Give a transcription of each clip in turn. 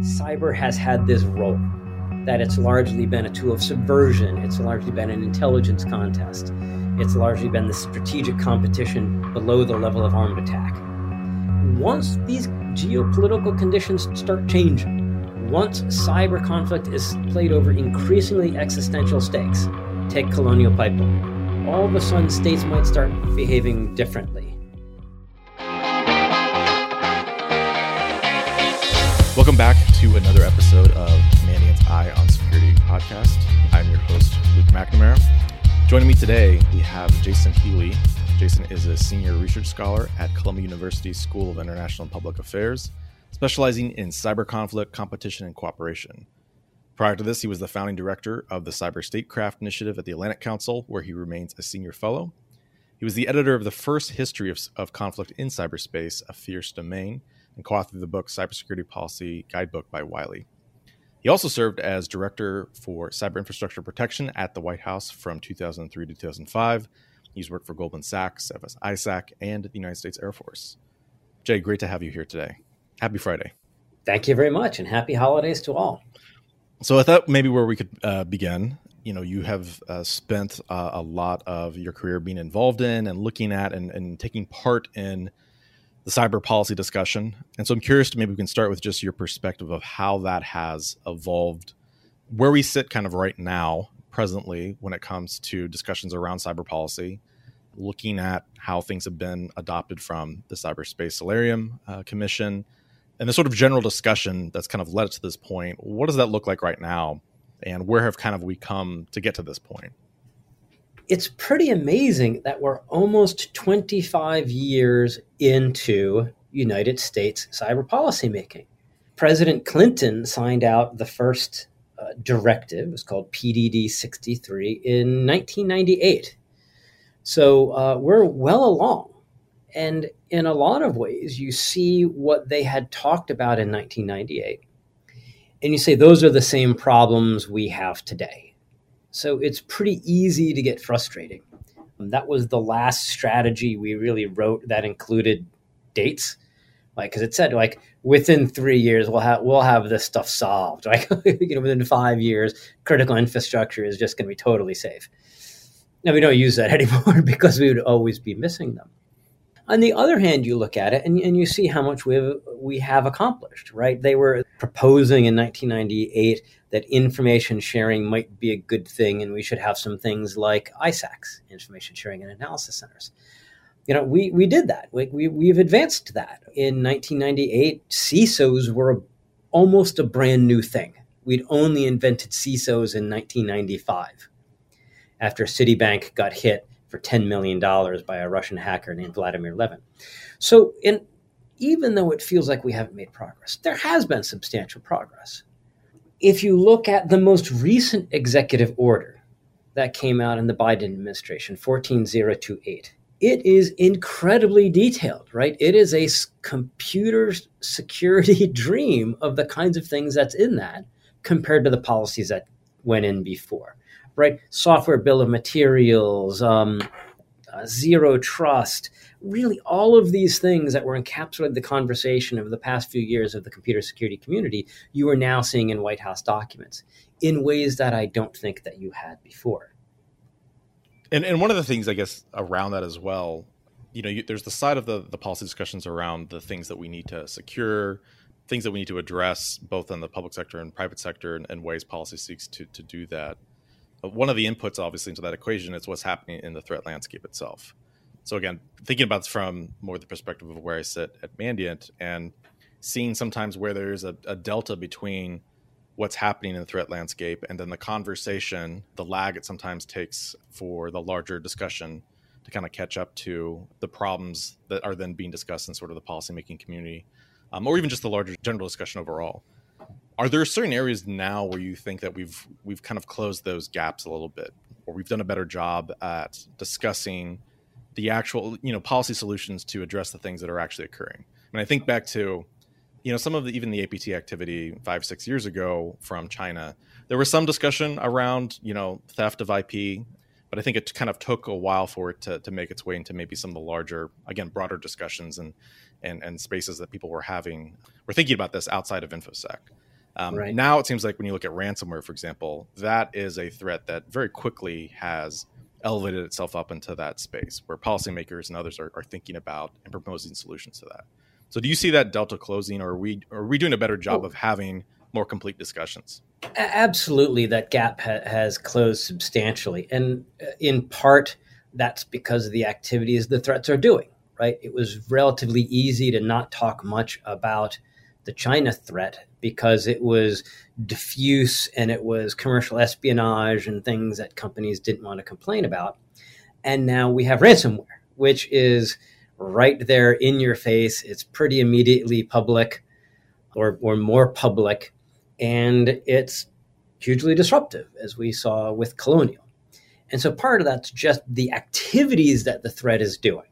Cyber has had this role, that it's largely been a tool of subversion. It's largely been an intelligence contest. It's largely been the strategic competition below the level of armed attack. Once these geopolitical conditions start changing, once cyber conflict is played over increasingly existential stakes, take Colonial Pipeline, all of a sudden states might start behaving differently. Welcome back to another episode of Mandiant's Eye on Security podcast. I'm your host, Luke McNamara. Joining me today, we have Jason Healy. Jason is a senior research scholar at Columbia University School of International and Public Affairs, specializing in cyber conflict, competition, and cooperation. Prior to this, he was the founding director of the Cyber Statecraft Initiative at the Atlantic Council, where he remains a senior fellow. He was the editor of the first history of conflict in cyberspace, A Fierce Domain, and co-authored the book Cybersecurity Policy Guidebook by Wiley. He also served as director for cyber infrastructure protection at the White House from 2003 to 2005. He's worked for Goldman Sachs, ISAC, and the United States Air Force. Jay, great to have you here today. Happy Friday. Thank you very much, and happy holidays to all. So I thought maybe where we could begin, you have spent a lot of your career being involved in and looking at and taking part in the cyber policy discussion. And so I'm curious to maybe we can start with just your perspective of how that has evolved, where we sit kind of right now, presently, when it comes to discussions around cyber policy, looking at how things have been adopted from the Cyberspace Solarium Commission, and the sort of general discussion that's kind of led us to this point. What does that look like right now? And where have kind of we come to get to this point? It's pretty amazing that we're almost 25 years into United States cyber policymaking. President Clinton signed out the first directive, it was called PDD 63, in 1998. So we're well along. And in a lot of ways, you see what they had talked about in 1998. And you say, those are the same problems we have today. So it's pretty easy to get frustrating. That was the last strategy we really wrote that included dates, because it said within 3 years we'll have this stuff solved. Within 5 years, critical infrastructure is just going to be totally safe. Now we don't use that anymore because we would always be missing them. On the other hand, you look at it and you see how much we have accomplished, right? They were proposing in 1998 that information sharing might be a good thing and we should have some things like ISACs, information sharing and analysis centers. We did that. We've advanced that. In 1998, CISOs were almost a brand new thing. We'd only invented CISOs in 1995 after Citibank got hit for $10 million by a Russian hacker named Vladimir Levin. So even though it feels like we haven't made progress, there has been substantial progress. If you look at the most recent executive order that came out in the Biden administration, 14028, it is incredibly detailed, right? It is a computer security dream of the kinds of things that's in that compared to the policies that went in before, right? Software bill of materials, zero trust, really all of these things that were encapsulated the conversation over the past few years of the computer security community, you are now seeing in White House documents in ways that I don't think that you had before. And one of the things, I guess, around that as well, there's the side of the policy discussions around the things that we need to secure, things that we need to address, both in the public sector and private sector, and ways policy seeks to do that. One of the inputs, obviously, into that equation is what's happening in the threat landscape itself. So again, thinking about this from more the perspective of where I sit at Mandiant and seeing sometimes where there is a delta between what's happening in the threat landscape and then the conversation, the lag it sometimes takes for the larger discussion to kind of catch up to the problems that are then being discussed in sort of the policymaking community, or even just the larger general discussion overall. Are there certain areas now where you think that we've kind of closed those gaps a little bit, or we've done a better job at discussing the actual, policy solutions to address the things that are actually occurring? I mean, I think back to, some of the APT activity 5-6 years ago from China, there was some discussion around, theft of IP, but I think it kind of took a while for it to make its way into maybe some of the larger, again, broader discussions and spaces that people were thinking about this outside of InfoSec. Right. Now it seems like when you look at ransomware, for example, that is a threat that very quickly has elevated itself up into that space where policymakers and others are thinking about and proposing solutions to that. So do you see that delta closing, or are we doing a better job of having more complete discussions? Absolutely. That gap has closed substantially. And in part, that's because of the activities the threats are doing, right? It was relatively easy to not talk much about the China threat because it was diffuse and it was commercial espionage and things that companies didn't want to complain about. And now we have ransomware, which is right there in your face. It's pretty immediately public or more public, and it's hugely disruptive, as we saw with Colonial. And so part of that's just the activities that the threat is doing.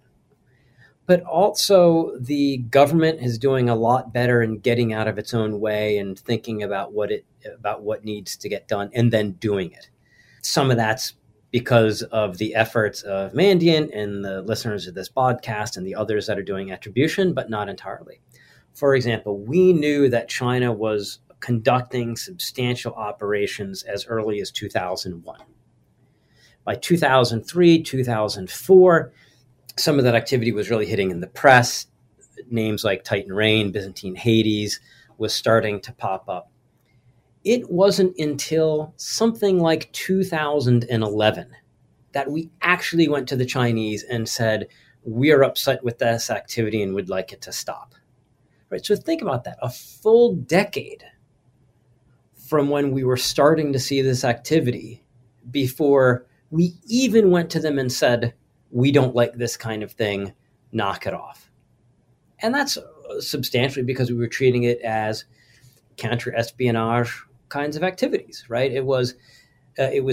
But also the government is doing a lot better in getting out of its own way and thinking about what needs to get done and then doing it. Some of that's because of the efforts of Mandiant and the listeners of this podcast and the others that are doing attribution, but not entirely. For example, we knew that China was conducting substantial operations as early as 2001. By 2003, 2004, some of that activity was really hitting in the press. Names like Titan Rain, Byzantine Hades was starting to pop up. It wasn't until something like 2011 that we actually went to the Chinese and said, we are upset with this activity and would like it to stop. Right? So think about that. A full decade from when we were starting to see this activity before we even went to them and said, we don't like this kind of thing, knock it off. And that's substantially because we were treating it as counter-espionage kinds of activities, right? It was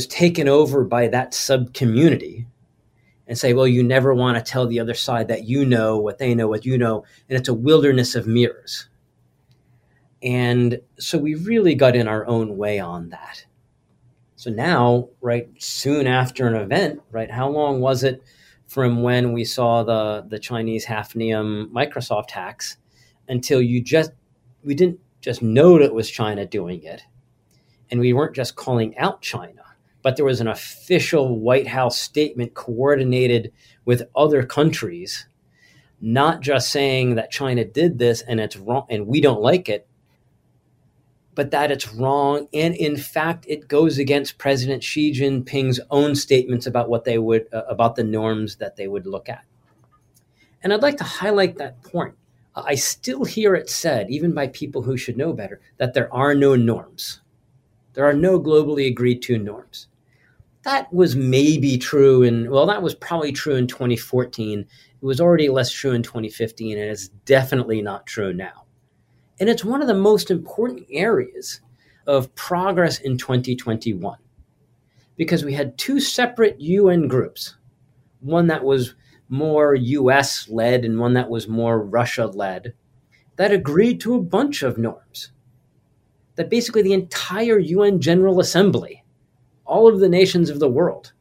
taken over by that sub-community and say, well, you never want to tell the other side that you know what they know, what you know, and it's a wilderness of mirrors. And so we really got in our own way on that. So now, right, soon after an event, right, how long was it from when we saw the Chinese Hafnium Microsoft hacks until we didn't just know that it was China doing it, and we weren't just calling out China, but there was an official White House statement coordinated with other countries, not just saying that China did this and it's wrong and we don't like it, but that it's wrong. And in fact, it goes against President Xi Jinping's own statements about what they would, about the norms that they would look at. And I'd like to highlight that point. I still hear it said, even by people who should know better, that there are no norms. There are no globally agreed to norms. That was maybe true that was probably true in 2014. It was already less true in 2015, and it's definitely not true now. And it's one of the most important areas of progress in 2021 because we had two separate UN groups, one that was more US-led and one that was more Russia-led, that agreed to a bunch of norms, that basically the entire UN General Assembly, all of the nations of the world,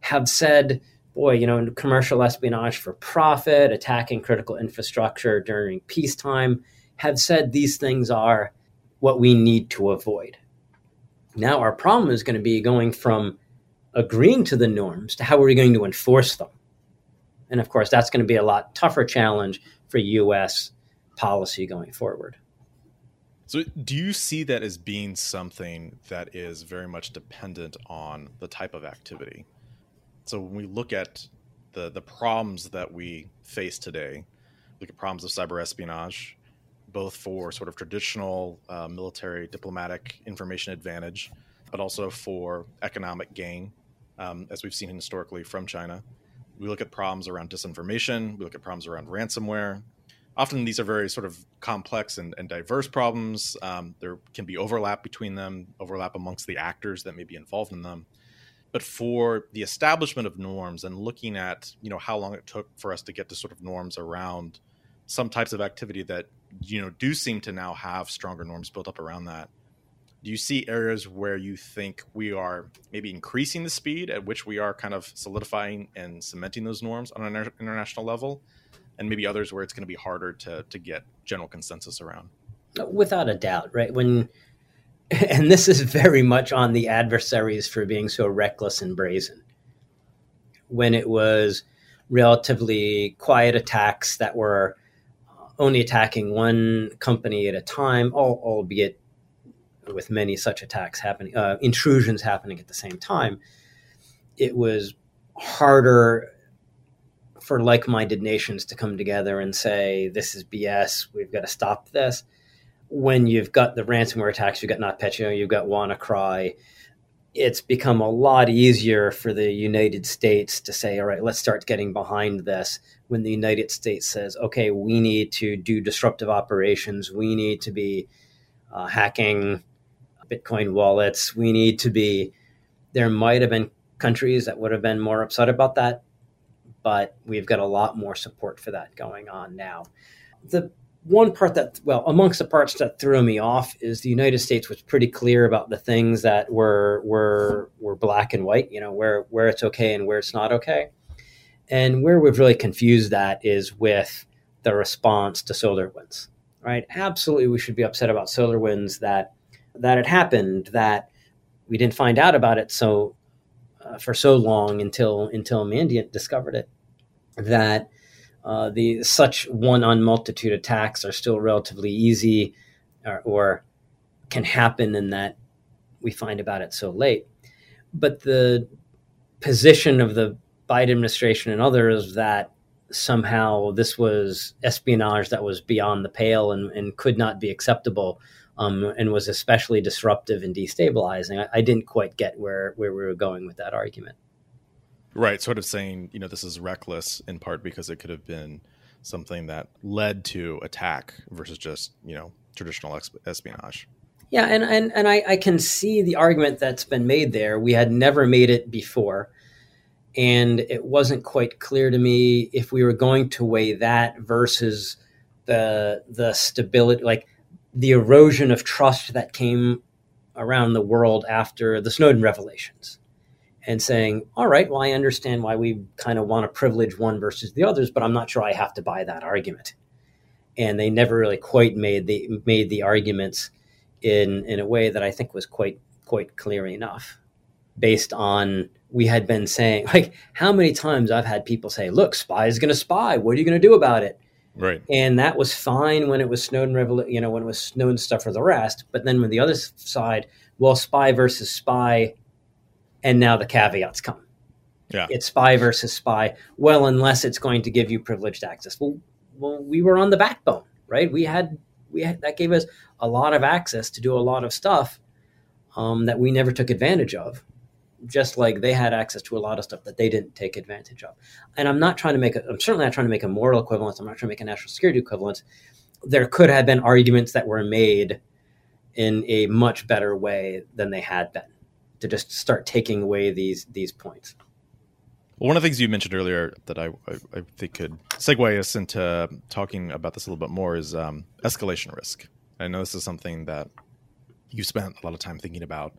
have said, boy, you know, commercial espionage for profit, attacking critical infrastructure during peacetime, have said these things are what we need to avoid. Now our problem is going to be going from agreeing to the norms to how are we going to enforce them? And of course, that's going to be a lot tougher challenge for US policy going forward. So do you see that as being something that is very much dependent on the type of activity? So when we look at the problems that we face today, look at problems of cyber espionage, both for sort of traditional military diplomatic information advantage, but also for economic gain, as we've seen historically from China. We look at problems around disinformation. We look at problems around ransomware. Often these are very sort of complex and diverse problems. There can be overlap between them, overlap amongst the actors that may be involved in them. But for the establishment of norms and looking at, you know, how long it took for us to get to sort of norms around some types of activity that, you know, do seem to now have stronger norms built up around that. Do you see areas where you think we are maybe increasing the speed at which we are kind of solidifying and cementing those norms on an international level, and maybe others where it's going to be harder to get general consensus around? Without a doubt, right? And this is very much on the adversaries for being so reckless and brazen. When it was relatively quiet attacks that were only attacking one company at a time, albeit with many such attacks happening, intrusions happening at the same time, it was harder for like-minded nations to come together and say, this is BS, we've got to stop this. When you've got the ransomware attacks, you've got NotPetya, you've got WannaCry, it's become a lot easier for the United States to say, all right, let's start getting behind this. When the United States says, okay, we need to do disruptive operations, we need to be hacking Bitcoin wallets, we need to be, there might have been countries that would have been more upset about that, but we've got a lot more support for that going on now. The one part that, well, amongst the parts that threw me off is the United States was pretty clear about the things that were black and white, you know, where it's okay and where it's not okay. And where we've really confused that is with the response to SolarWinds, right? Absolutely, we should be upset about SolarWinds, that it happened, that we didn't find out about it for so long until Mandiant discovered it, that such one on multitude attacks are still relatively easy or can happen in that we find about it so late. But the position of the Biden administration and others that somehow this was espionage that was beyond the pale and could not be acceptable and was especially disruptive and destabilizing, I didn't quite get where we were going with that argument. Right, sort of saying, you know, this is reckless in part because it could have been something that led to attack versus just, you know, traditional espionage. Yeah, and I can see the argument that's been made there. We had never made it before, and it wasn't quite clear to me if we were going to weigh that versus the stability, like the erosion of trust that came around the world after the Snowden revelations. And saying, all right, well, I understand why we kind of want to privilege one versus the others, but I'm not sure I have to buy that argument. And they never really quite made the arguments in a way that I think was quite clear enough, based on we had been saying, like, how many times I've had people say, look, spy is going to spy. What are you going to do about it? Right. And that was fine when it was Snowden, when it was Snowden stuff or the rest. But then with the other side, well, spy versus spy. And now the caveats come. Yeah. It's spy versus spy. Well, unless it's going to give you privileged access. Well, we were on the backbone, right? We had that gave us a lot of access to do a lot of stuff that we never took advantage of, just like they had access to a lot of stuff that they didn't take advantage of. And I'm certainly not trying to make a moral equivalence. I'm not trying to make a national security equivalence. There could have been arguments that were made in a much better way than they had been, to just start taking away these points. Well, one of the things you mentioned earlier that I think could segue us into talking about this a little bit more is escalation risk. I know this is something that you spent a lot of time thinking about,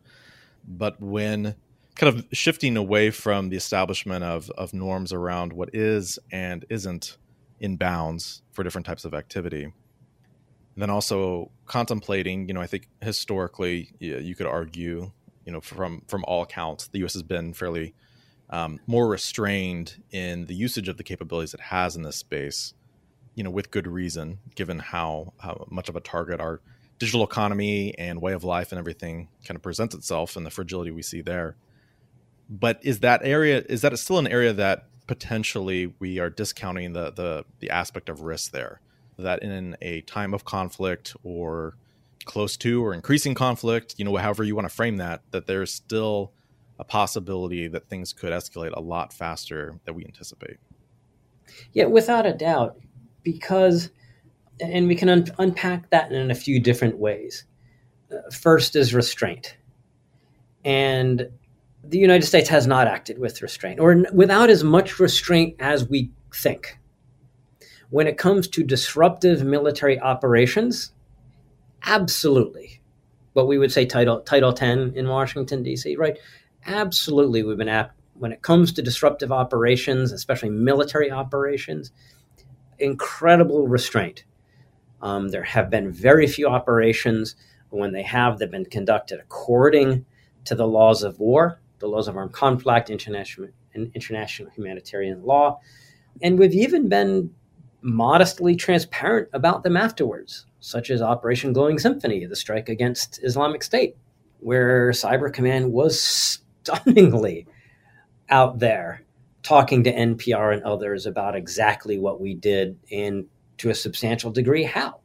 but when kind of shifting away from the establishment of norms around what is and isn't in bounds for different types of activity, and then also contemplating, you know, I think historically you could argue, you know, from all accounts, the U.S. has been fairly more restrained in the usage of the capabilities it has in this space, you know, with good reason, given how much of a target our digital economy and way of life and everything kind of presents itself and the fragility we see there. But is that still an area that potentially we are discounting the aspect of risk there, that in a time of conflict or close to or increasing conflict, you know, however you want to frame that there's still a possibility that things could escalate a lot faster than we anticipate? Yeah, without a doubt, because, and we can unpack that in a few different ways. First is restraint. And the United States has not acted with restraint, or without as much restraint as we think. When it comes to disruptive military operations, absolutely. What we would say Title 10 in Washington, D.C., right? Absolutely. We've been when it comes to disruptive operations, especially military operations, incredible restraint. There have been very few operations. When they have, they've been conducted according to the laws of war, the laws of armed conflict, international humanitarian law. And we've even been modestly transparent about them afterwards, such as Operation Glowing Symphony, the strike against Islamic State, where Cyber Command was stunningly out there talking to NPR and others about exactly what we did and, to a substantial degree, how.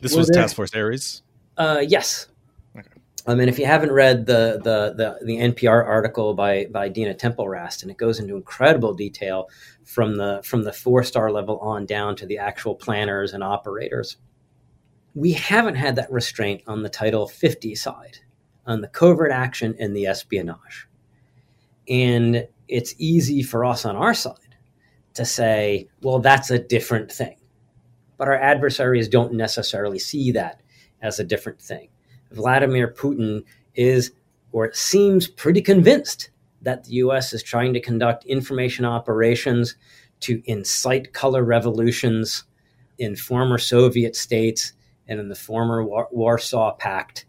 This was Task Force Ares? Yes. Okay. And if you haven't read the NPR article by Dina Temple-Rast, and it goes into incredible detail from the four-star level on down to the actual planners and operators. We haven't had that restraint on the Title 50 side, on the covert action and the espionage. And it's easy for us on our side to say, well, that's a different thing. But our adversaries don't necessarily see that as a different thing. Vladimir Putin is, or it seems, pretty convinced that the U.S. is trying to conduct information operations to incite color revolutions in former Soviet states and in the former Warsaw Pact.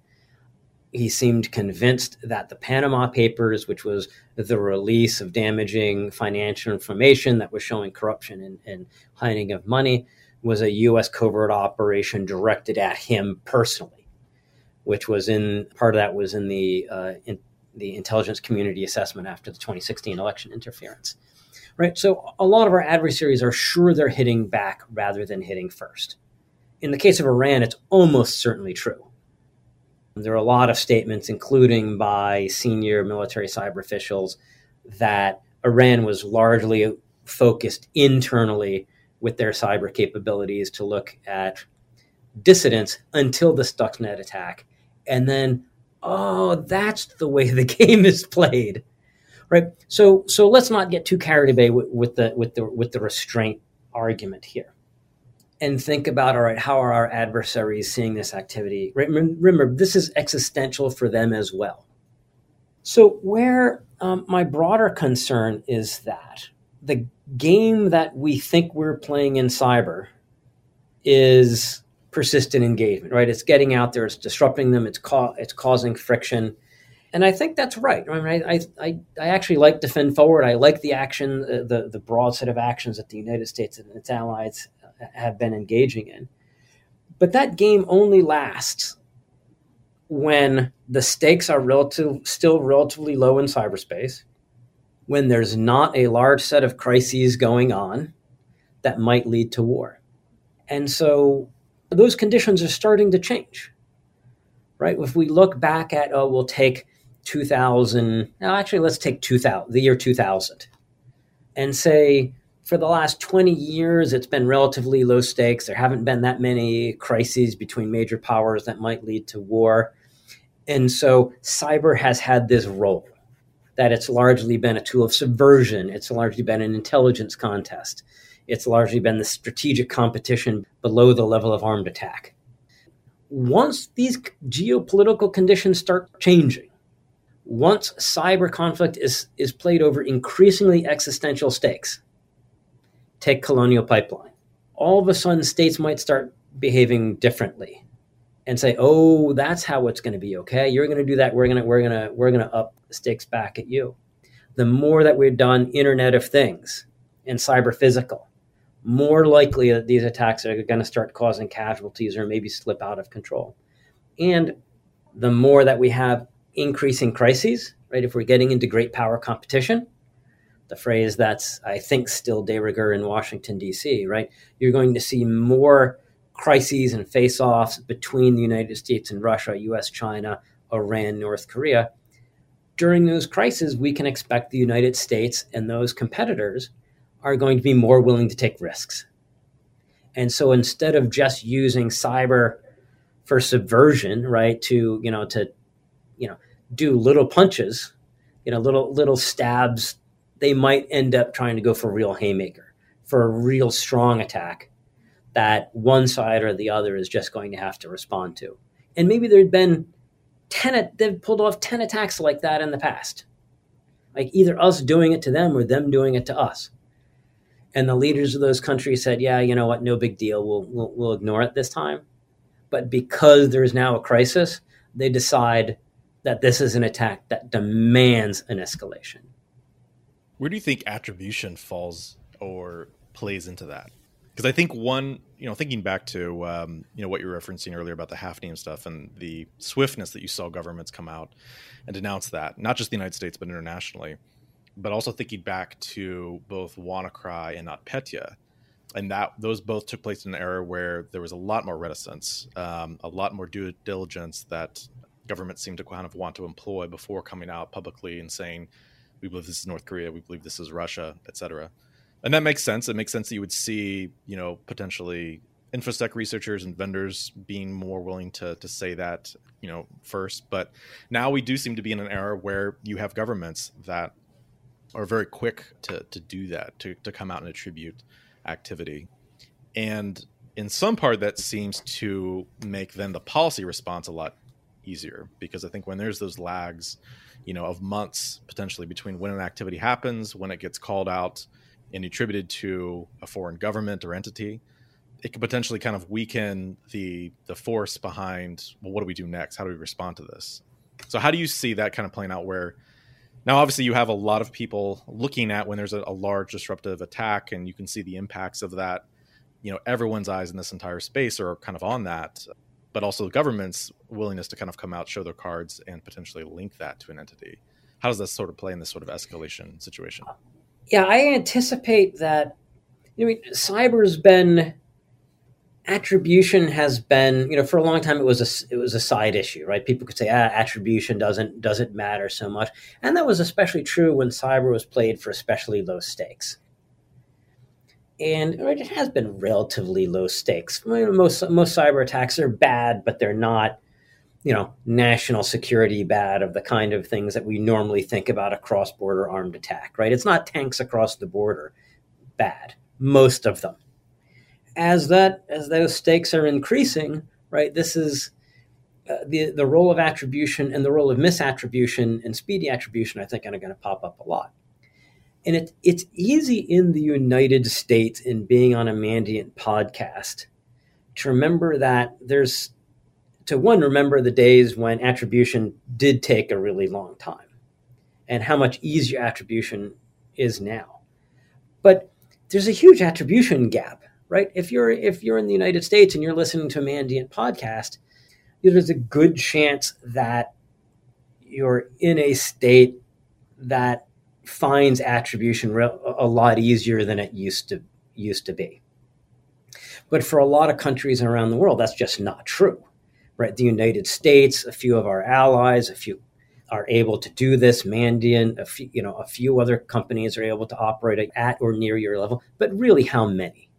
He seemed convinced that the Panama Papers, which was the release of damaging financial information that was showing corruption and hiding of money, was a U.S. covert operation directed at him personally, which was in part of that was in the intelligence community assessment after the 2016 election interference. Right. So a lot of our adversaries are sure they're hitting back rather than hitting first. In the case of Iran, it's almost certainly true. There are a lot of statements, including by senior military cyber officials, that Iran was largely focused internally with their cyber capabilities to look at dissidents until the Stuxnet attack. And then, oh, that's the way the game is played. Right. So let's not get too carried away with the restraint argument here. And think about, all right, how are our adversaries seeing this activity? Right? Remember, this is existential for them as well. So where my broader concern is that the game that we think we're playing in cyber is persistent engagement, right? It's getting out there, it's disrupting them, it's causing friction. And I think that's right. I mean, I actually like to fend forward. I like the action, the broad set of actions that the United States and its allies have been engaging in. But that game only lasts when the stakes are still relatively low in cyberspace, when there's not a large set of crises going on that might lead to war. And so those conditions are starting to change, right? If we look back at, let's take the year 2000 and say, for the last 20 years, it's been relatively low stakes. There haven't been that many crises between major powers that might lead to war. And so cyber has had this role that it's largely been a tool of subversion. It's largely been an intelligence contest. It's largely been the strategic competition below the level of armed attack. Once these geopolitical conditions start changing, once cyber conflict is played over increasingly existential stakes, take Colonial Pipeline, all of a sudden states might start behaving differently and say, oh, that's how it's going to be. Okay, you're going to do that. We're going to up stakes back at you. The more that we've done Internet of Things and cyber physical, more likely that these attacks are going to start causing casualties or maybe slip out of control. And the more that we have increasing crises, right? If we're getting into great power competition, the phrase that's, I think, still de rigueur in Washington, D.C., right? You're going to see more crises and face-offs between the United States and Russia, U.S., China, Iran, North Korea. During those crises, we can expect the United States and those competitors are going to be more willing to take risks. And so instead of just using cyber for subversion, right, to do little punches, little stabs, they might end up trying to go for a real haymaker, for a real strong attack that one side or the other is just going to have to respond to. And maybe they've pulled off 10 attacks like that in the past, like either us doing it to them or them doing it to us. And the leaders of those countries said, yeah, you know what, no big deal. We'll ignore it this time. But because there is now a crisis, they decide that this is an attack that demands an escalation. Where do you think attribution falls or plays into that? Because I think one, you know, thinking back to, what you were referencing earlier about the Hafnium stuff and the swiftness that you saw governments come out and denounce that, not just the United States, but internationally, but also thinking back to both WannaCry and NotPetya. And that those both took place in an era where there was a lot more reticence, a lot more due diligence that governments seemed to kind of want to employ before coming out publicly and saying, we believe this is North Korea, we believe this is Russia, et cetera. And that makes sense. It makes sense that you would see, you know, potentially InfoSec researchers and vendors being more willing to say that, you know, first. But now we do seem to be in an era where you have governments that are very quick to do that, to come out and attribute activity. And in some part, that seems to make then the policy response a lot easier, because I think when there's those lags, you know, of months potentially between when an activity happens, when it gets called out and attributed to a foreign government or entity, it could potentially kind of weaken the force behind, well, what do we do next? How do we respond to this? So how do you see that kind of playing out where now, obviously, you have a lot of people looking at when there's a large disruptive attack and you can see the impacts of that. You know, everyone's eyes in this entire space are kind of on that, but also the government's willingness to kind of come out, show their cards, and potentially link that to an entity. How does this sort of play in this sort of escalation situation? Yeah, I anticipate that, I mean, cyber's been, attribution has been, you know, for a long time it was a side issue, right? People could say, attribution doesn't matter so much. And that was especially true when cyber was played for especially low stakes. And it has been relatively low stakes. Most cyber attacks are bad, but they're not, you know, national security bad of the kind of things that we normally think about a cross-border armed attack, right? It's not tanks across the border bad, most of them. As those stakes are increasing, right, this is the role of attribution and the role of misattribution and speedy attribution, I think, are going to pop up a lot. And it's easy in the United States, in being on a Mandiant podcast, to remember that remember the days when attribution did take a really long time and how much easier attribution is now. But there's a huge attribution gap. Right? If you're in the United States and you're listening to a Mandiant podcast, there's a good chance that you're in a state that finds attribution a lot easier than it used to be. But for a lot of countries around the world, that's just not true, right? The United States, a few of our allies, a few are able to do this. Mandiant, a few other companies are able to operate at or near your level, but really, how many?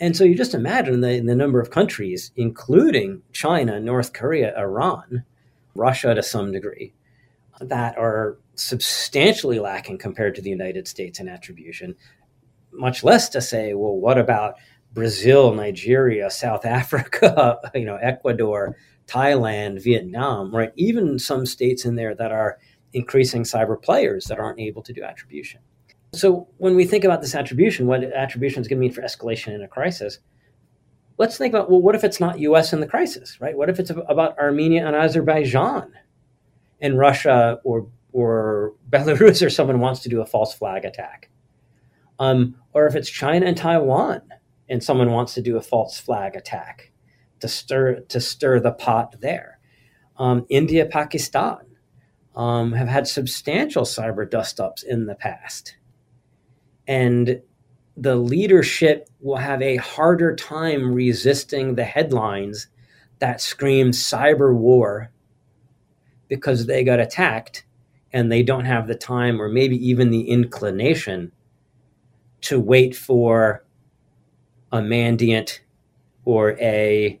And so you just imagine the number of countries, including China, North Korea, Iran, Russia to some degree, that are substantially lacking compared to the United States in attribution, much less to say, well, what about Brazil, Nigeria, South Africa, you know, Ecuador, Thailand, Vietnam, right? Even some states in there that are increasing cyber players that aren't able to do attribution. So when we think about this attribution, what attribution is going to mean for escalation in a crisis, let's think about, well, what if it's not U.S. in the crisis, right? What if it's about Armenia and Azerbaijan and Russia or Belarus or someone wants to do a false flag attack? Or if it's China and Taiwan and someone wants to do a false flag attack to stir the pot there. India, Pakistan have had substantial cyber dust-ups in the past. And the leadership will have a harder time resisting the headlines that scream cyber war because they got attacked and they don't have the time or maybe even the inclination to wait for a Mandiant or a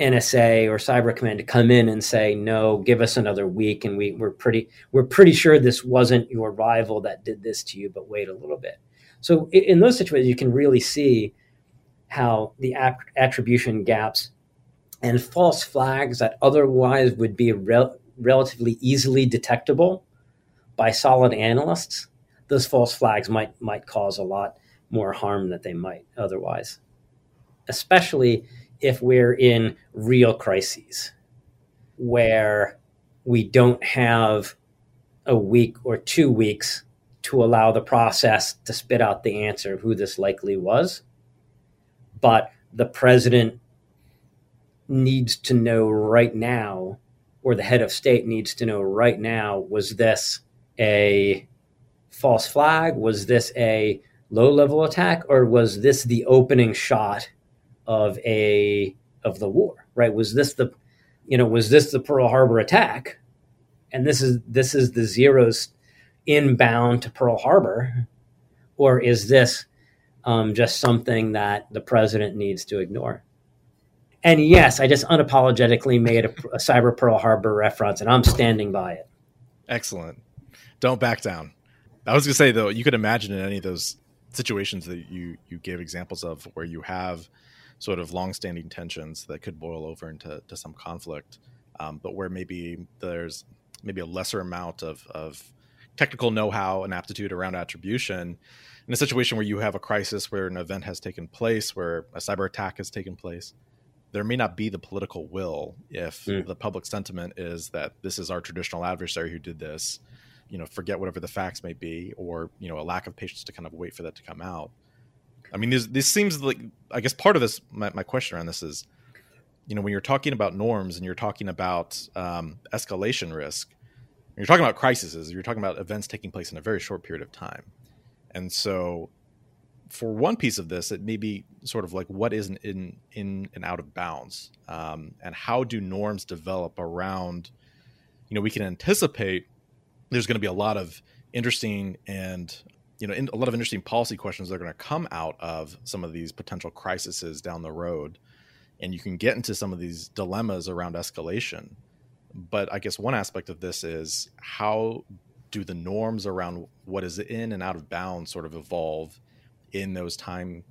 NSA or Cyber Command to come in and say, no, give us another week. And we're pretty sure this wasn't your rival that did this to you, but wait a little bit. So in those situations, you can really see how the attribution gaps and false flags that otherwise would be relatively easily detectable by solid analysts, those false flags might cause a lot more harm than they might otherwise, especially if we're in real crises where we don't have a week or 2 weeks to allow the process to spit out the answer of who this likely was. But the president needs to know right now, or the head of state needs to know right now, was this a false flag? Was this a low-level attack? Or was this the opening shot of the war, right? Was this the Pearl Harbor attack? And this is the zeros inbound to Pearl Harbor, or is this just something that the president needs to ignore? And yes, I just unapologetically made a cyber Pearl Harbor reference, and I'm standing by it. Excellent. Don't back down. I was going to say, though, you could imagine in any of those situations that you gave examples of where you have sort of longstanding tensions that could boil over into some conflict, but where maybe there's a lesser amount of technical know-how and aptitude around attribution, in a situation where you have a crisis where an event has taken place, where a cyber attack has taken place, there may not be the political will if the public sentiment is that this is our traditional adversary who did this, forget whatever the facts may be, or, a lack of patience to kind of wait for that to come out. I mean, this seems like, I guess part of this, my question around this is, when you're talking about norms and you're talking about escalation risk, you're talking about crises, you're talking about events taking place in a very short period of time. And so for one piece of this, it may be sort of like what is in and out of bounds, and how do norms develop around, we can anticipate there's going to be a lot of interesting and, a lot of interesting policy questions that are going to come out of some of these potential crises down the road. And you can get into some of these dilemmas around escalation. But I guess one aspect of this is how do the norms around what is in and out of bounds sort of evolve in those time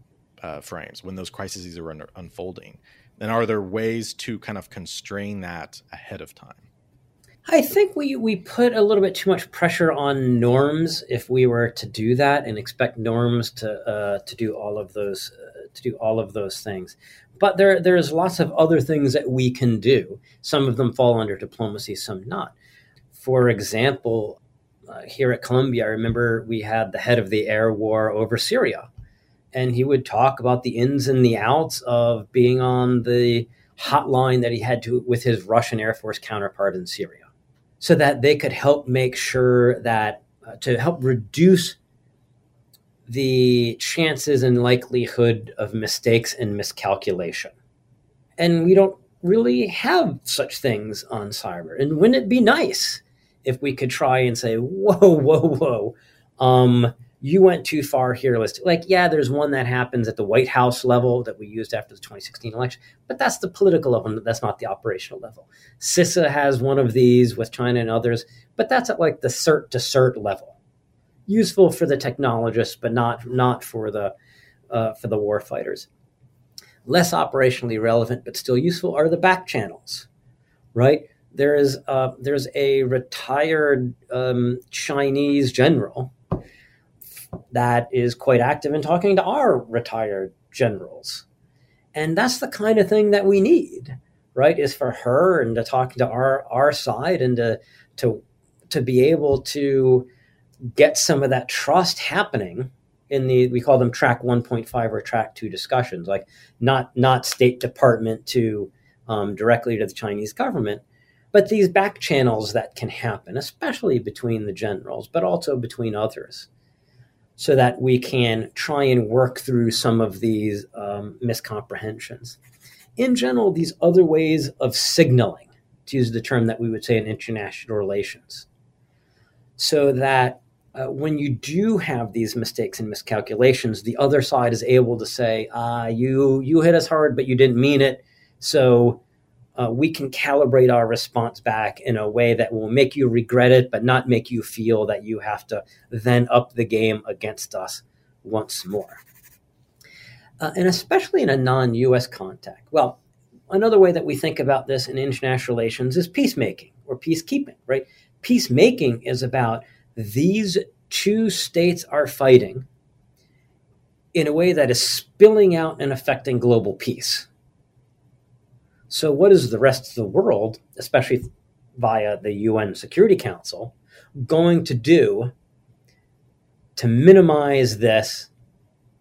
frames when those crises are unfolding? And are there ways to kind of constrain that ahead of time? I think we put a little bit too much pressure on norms if we were to do that and expect norms to do all of those things. But there's lots of other things that we can do. Some of them fall under diplomacy, some not. For example, here at Columbia, I remember we had the head of the air war over Syria, and he would talk about the ins and the outs of being on the hotline that he had with his Russian Air Force counterpart in Syria, so that they could help make sure that to help reduce the chances and likelihood of mistakes and miscalculation. And we don't really have such things on cyber. And wouldn't it be nice if we could try and say, whoa, you went too far here. There's one that happens at the White House level that we used after the 2016 election, but that's the political level. That's not the operational level. CISA has one of these with China and others, but that's at like the cert to cert level. Useful for the technologists, but not for the war fighters. Less operationally relevant, but still useful, are the back channels, right? There's a retired Chinese general that is quite active in talking to our retired generals, and that's the kind of thing that we need, right? Is for her and to talk to our side and to be able to get some of that trust happening in we call them track 1.5 or track 2 discussions, like not State Department to directly to the Chinese government, but these back channels that can happen, especially between the generals, but also between others, so that we can try and work through some of these miscomprehensions. In general, these other ways of signaling, to use the term that we would say in international relations, so that when you do have these mistakes and miscalculations, the other side is able to say, you hit us hard, but you didn't mean it. So we can calibrate our response back in a way that will make you regret it, but not make you feel that you have to then up the game against us once more. And especially in a non-U.S. context. Well, another way that we think about this in international relations is peacemaking or peacekeeping, right? Peacemaking is about these two states are fighting in a way that is spilling out and affecting global peace. So what is the rest of the world, especially via the UN Security Council, going to do to minimize this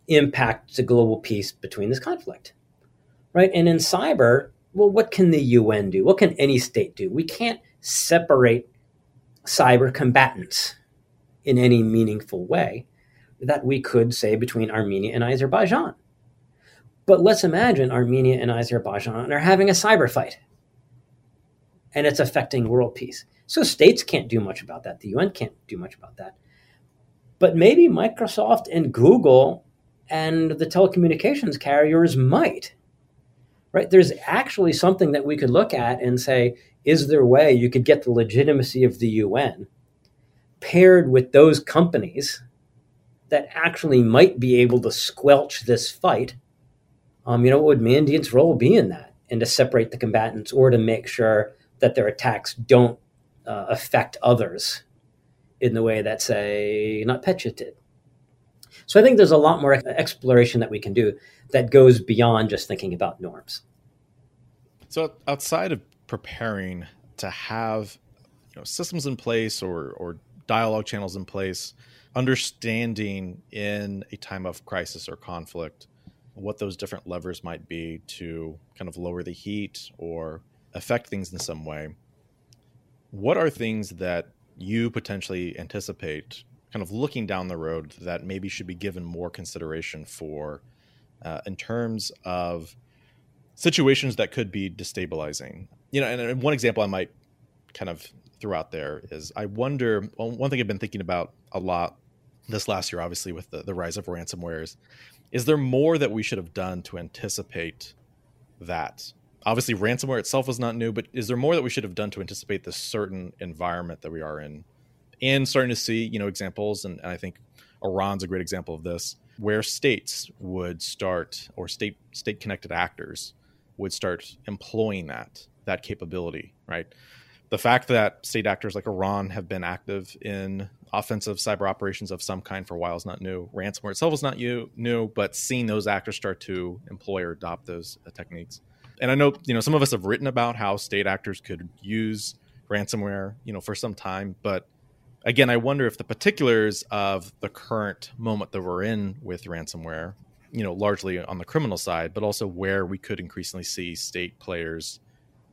impact to global peace between this conflict, right? And in cyber, well, what can the UN do? What can any state do? We can't separate cyber combatants in any meaningful way that we could say between Armenia and Azerbaijan. But let's imagine Armenia and Azerbaijan are having a cyber fight and it's affecting world peace. So states can't do much about that. The UN can't do much about that. But maybe Microsoft and Google and the telecommunications carriers might, right? There's actually something that we could look at and say, is there a way you could get the legitimacy of the UN paired with those companies that actually might be able to squelch this fight? What would Mandiant's role be in that? And to separate the combatants or to make sure that their attacks don't affect others in the way that, say, NotPetya did. So I think there's a lot more exploration that we can do that goes beyond just thinking about norms. So outside of preparing to have systems in place or dialogue channels in place, understanding in a time of crisis or conflict what those different levers might be to kind of lower the heat or affect things in some way, what are things that you potentially anticipate kind of looking down the road that maybe should be given more consideration for in terms of situations that could be destabilizing? And one example I might kind of throw out there is I wonder, one thing I've been thinking about a lot this last year, obviously with the rise of ransomwares, is there more that we should have done to anticipate that? Obviously, ransomware itself was not new, but is there more that we should have done to anticipate the certain environment that we are in? And starting to see, examples, and I think Iran's a great example of this, where states would start, or state-connected actors would start employing that capability, right? The fact that state actors like Iran have been active in offensive cyber operations of some kind for a while is not new. Ransomware itself is not new, but seeing those actors start to employ or adopt those techniques. And I know, some of us have written about how state actors could use ransomware, for some time. But again, I wonder if the particulars of the current moment that we're in with ransomware, largely on the criminal side, but also where we could increasingly see state players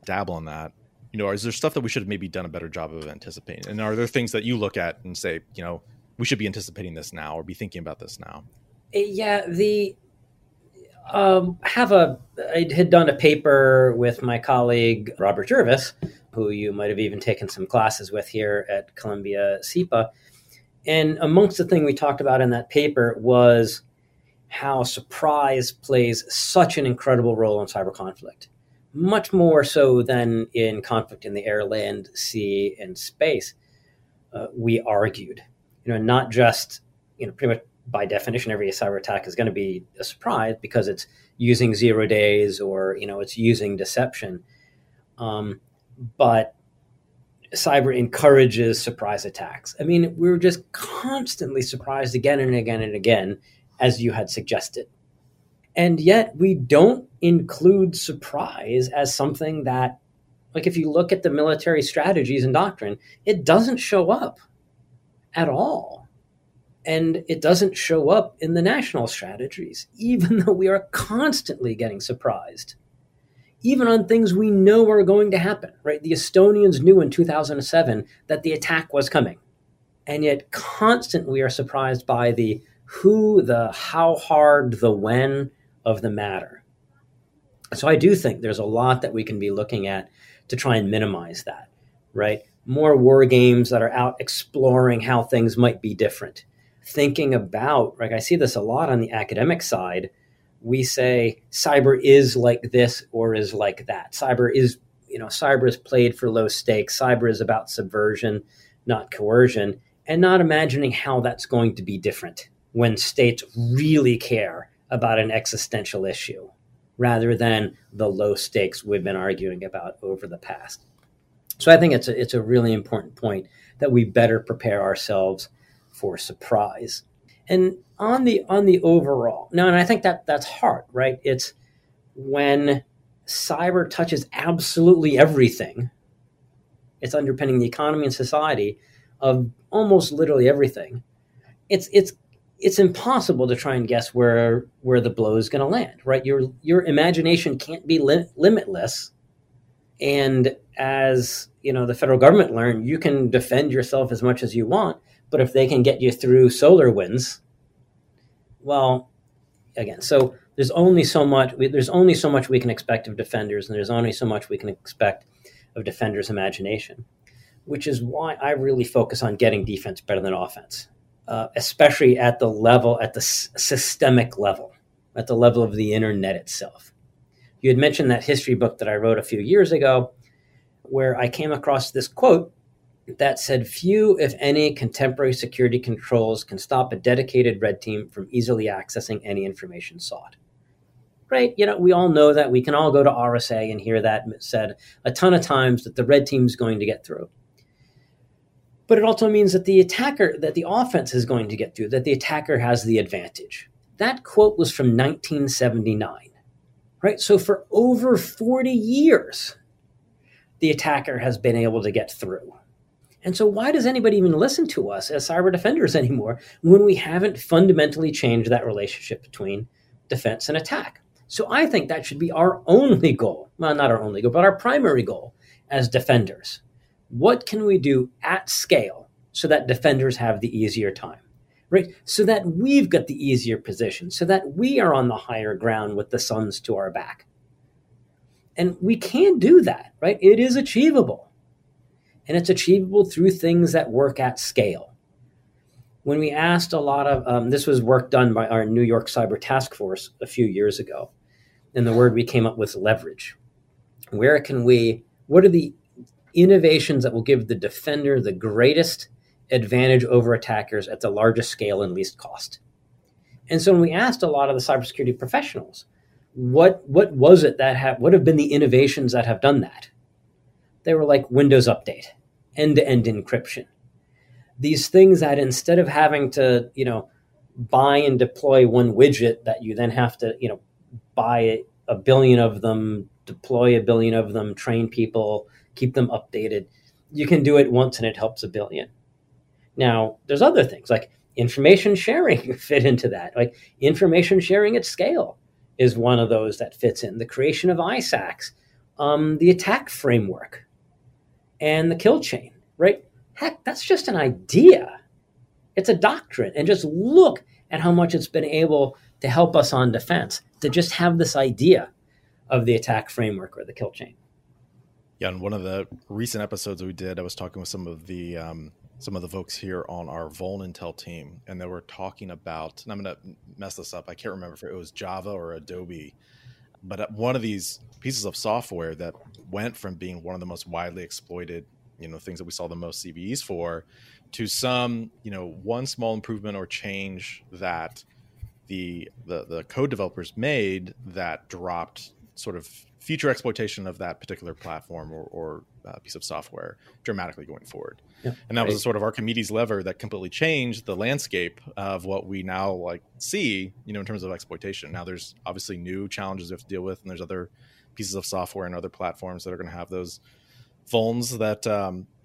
dabble in that. Is there stuff that we should have maybe done a better job of anticipating? And are there things that you look at and say, we should be anticipating this now or be thinking about this now? Yeah, I had done a paper with my colleague, Robert Jervis, who you might have even taken some classes with here at Columbia SIPA. And amongst the thing we talked about in that paper was how surprise plays such an incredible role in cyber conflict, much more so than in conflict in the air, land, sea, and space. We argued, not just, pretty much by definition, every cyber attack is going to be a surprise because it's using 0 days or, it's using deception. But cyber encourages surprise attacks. We were just constantly surprised again and again and again, as you had suggested. And yet we don't include surprise as something that, like if you look at the military strategies and doctrine, it doesn't show up at all. And it doesn't show up in the national strategies, even though we are constantly getting surprised, even on things we know are going to happen, right? The Estonians knew in 2007 that the attack was coming. And yet constantly we are surprised by the who, the how hard, the when of the matter. So I do think there's a lot that we can be looking at to try and minimize that, right? More war games that are out exploring how things might be different. Thinking about, like I see this a lot on the academic side, we say cyber is like this or is like that. Cyber is, cyber is played for low stakes. Cyber is about subversion, not coercion, and not imagining how that's going to be different when states really care about an existential issue rather than the low stakes we've been arguing about over the past. So I think it's a really important point that we better prepare ourselves for surprise. And on the overall, no, and I think that's hard, right? It's when cyber touches absolutely everything, it's underpinning the economy and society of almost literally everything. It's impossible to try and guess where the blow is going to land, right? Your imagination can't be limitless. And as you know, the federal government learned, you can defend yourself as much as you want, but if they can get you through SolarWinds, well, again, so there's only so much we can expect of defenders, and there's only so much we can expect of defenders' imagination, which is why I really focus on getting defense better than offense, especially at the systemic level, at the level of the internet itself. You had mentioned that history book that I wrote a few years ago, where I came across this quote that said, few, if any, contemporary security controls can stop a dedicated red team from easily accessing any information sought. Right? You know, we all know that. We can all go to RSA and hear that said a ton of times, that the red team's going to get through. But it also means that the offense is going to get through, that the attacker has the advantage. That quote was from 1979. Right? So for over 40 years, the attacker has been able to get through. And so why does anybody even listen to us as cyber defenders anymore when we haven't fundamentally changed that relationship between defense and attack? So I think that should be our only goal. Well, not our only goal, but our primary goal as defenders. What can we do at scale so that defenders have the easier time? Right? So that we've got the easier position, so that we are on the higher ground with the suns to our back. And we can do that, right? It is achievable. And it's achievable through things that work at scale. When we asked a lot of, this was work done by our New York Cyber Task Force a few years ago, and the word we came up with, leverage. Where can we, what are the innovations that will give the defender the greatest advantage over attackers at the largest scale and least cost? And so when we asked a lot of the cybersecurity professionals, what was it that what have been the innovations that have done that? They were like Windows Update, end-to-end encryption. These things that instead of having to, you know, buy and deploy one widget that you then have to, you know, buy a billion of them, deploy a billion of them, train people, keep them updated. You can do it once and it helps a billion. Now, there's other things like information sharing fit into that. Like information sharing at scale is one of those that fits in. The creation of ISACs, the attack framework, and the kill chain, right? Heck, that's just an idea. It's a doctrine. And just look at how much it's been able to help us on defense, to just have this idea of the attack framework or the kill chain. Yeah, in one of the recent episodes we did, I was talking with some of the folks here on our Volnintel team, and they were talking about, and I'm going to mess this up, I can't remember if it was Java or Adobe, but one of these pieces of software that went from being one of the most widely exploited, you know, things that we saw the most CVEs for, to some, you know, one small improvement or change that the code developers made that dropped sort of future exploitation of that particular platform or piece of software dramatically going forward. Yeah, and that was sort of Archimedes' lever that completely changed the landscape of what we now like see, you know, in terms of exploitation. Now there's obviously new challenges we have to deal with, and there's other pieces of software and other platforms that are going to have those vulns that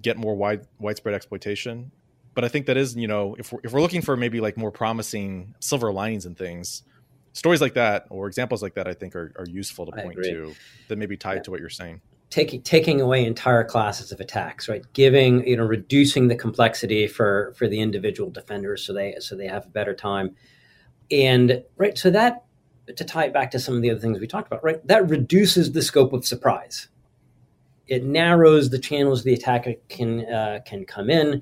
get more widespread exploitation. But I think that is, you know, if we're looking for maybe like more promising silver linings and things, stories like that or examples like that, I think are useful to point to that may be tied to what you're saying. Taking away entire classes of attacks, right? Giving, you know, reducing the complexity for the individual defenders so they have a better time. And right, so that, to tie it back to some of the other things we talked about, right? That reduces the scope of surprise. It narrows the channels the attacker can come in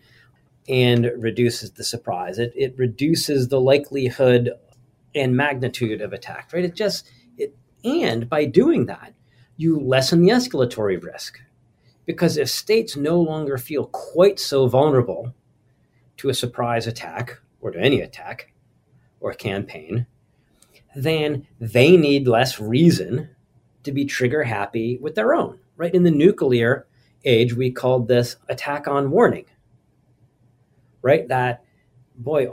and reduces the surprise. It reduces the likelihood and magnitude of attack, right? And by doing that, you lessen the escalatory risk, because if states no longer feel quite so vulnerable to a surprise attack or to any attack or campaign, then they need less reason to be trigger happy with their own, right? In the nuclear age, we called this attack on warning, right? That boy,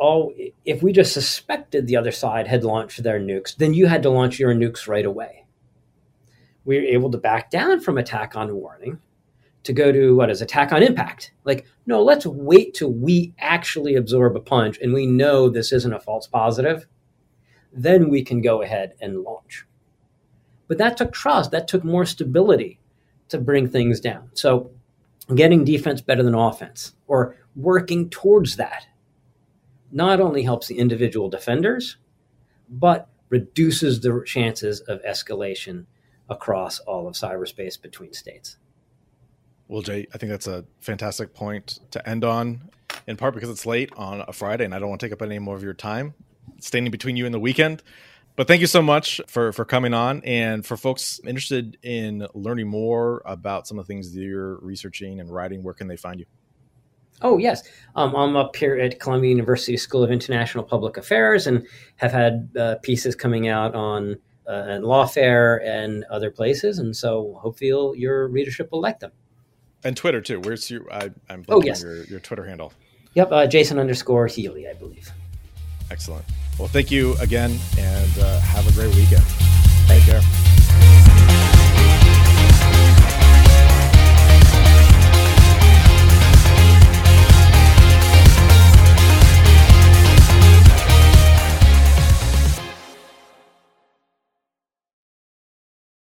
if we just suspected the other side had launched their nukes, then you had to launch your nukes right away. We were able to back down from attack on warning to go to attack on impact. Like, no, let's wait till we actually absorb a punch and we know this isn't a false positive. Then we can go ahead and launch. But that took trust. That took more stability to bring things down. So getting defense better than offense, or working towards that, not only helps the individual defenders, but reduces the chances of escalation across all of cyberspace between states. Well, Jay, I think that's a fantastic point to end on, in part because it's late on a Friday and I don't want to take up any more of your time, standing between you and the weekend. But thank you so much for coming on. And for folks interested in learning more about some of the things that you're researching and writing, where can they find you? Oh, yes. I'm up here at Columbia University School of International Public Affairs and have had pieces coming out on Lawfare and other places. And so hopefully your readership will like them. And Twitter, too. Where's your I'm blanking your Twitter handle. Yep. Jason_Healy, I believe. Excellent. Well, thank you again, and have a great weekend. Take care.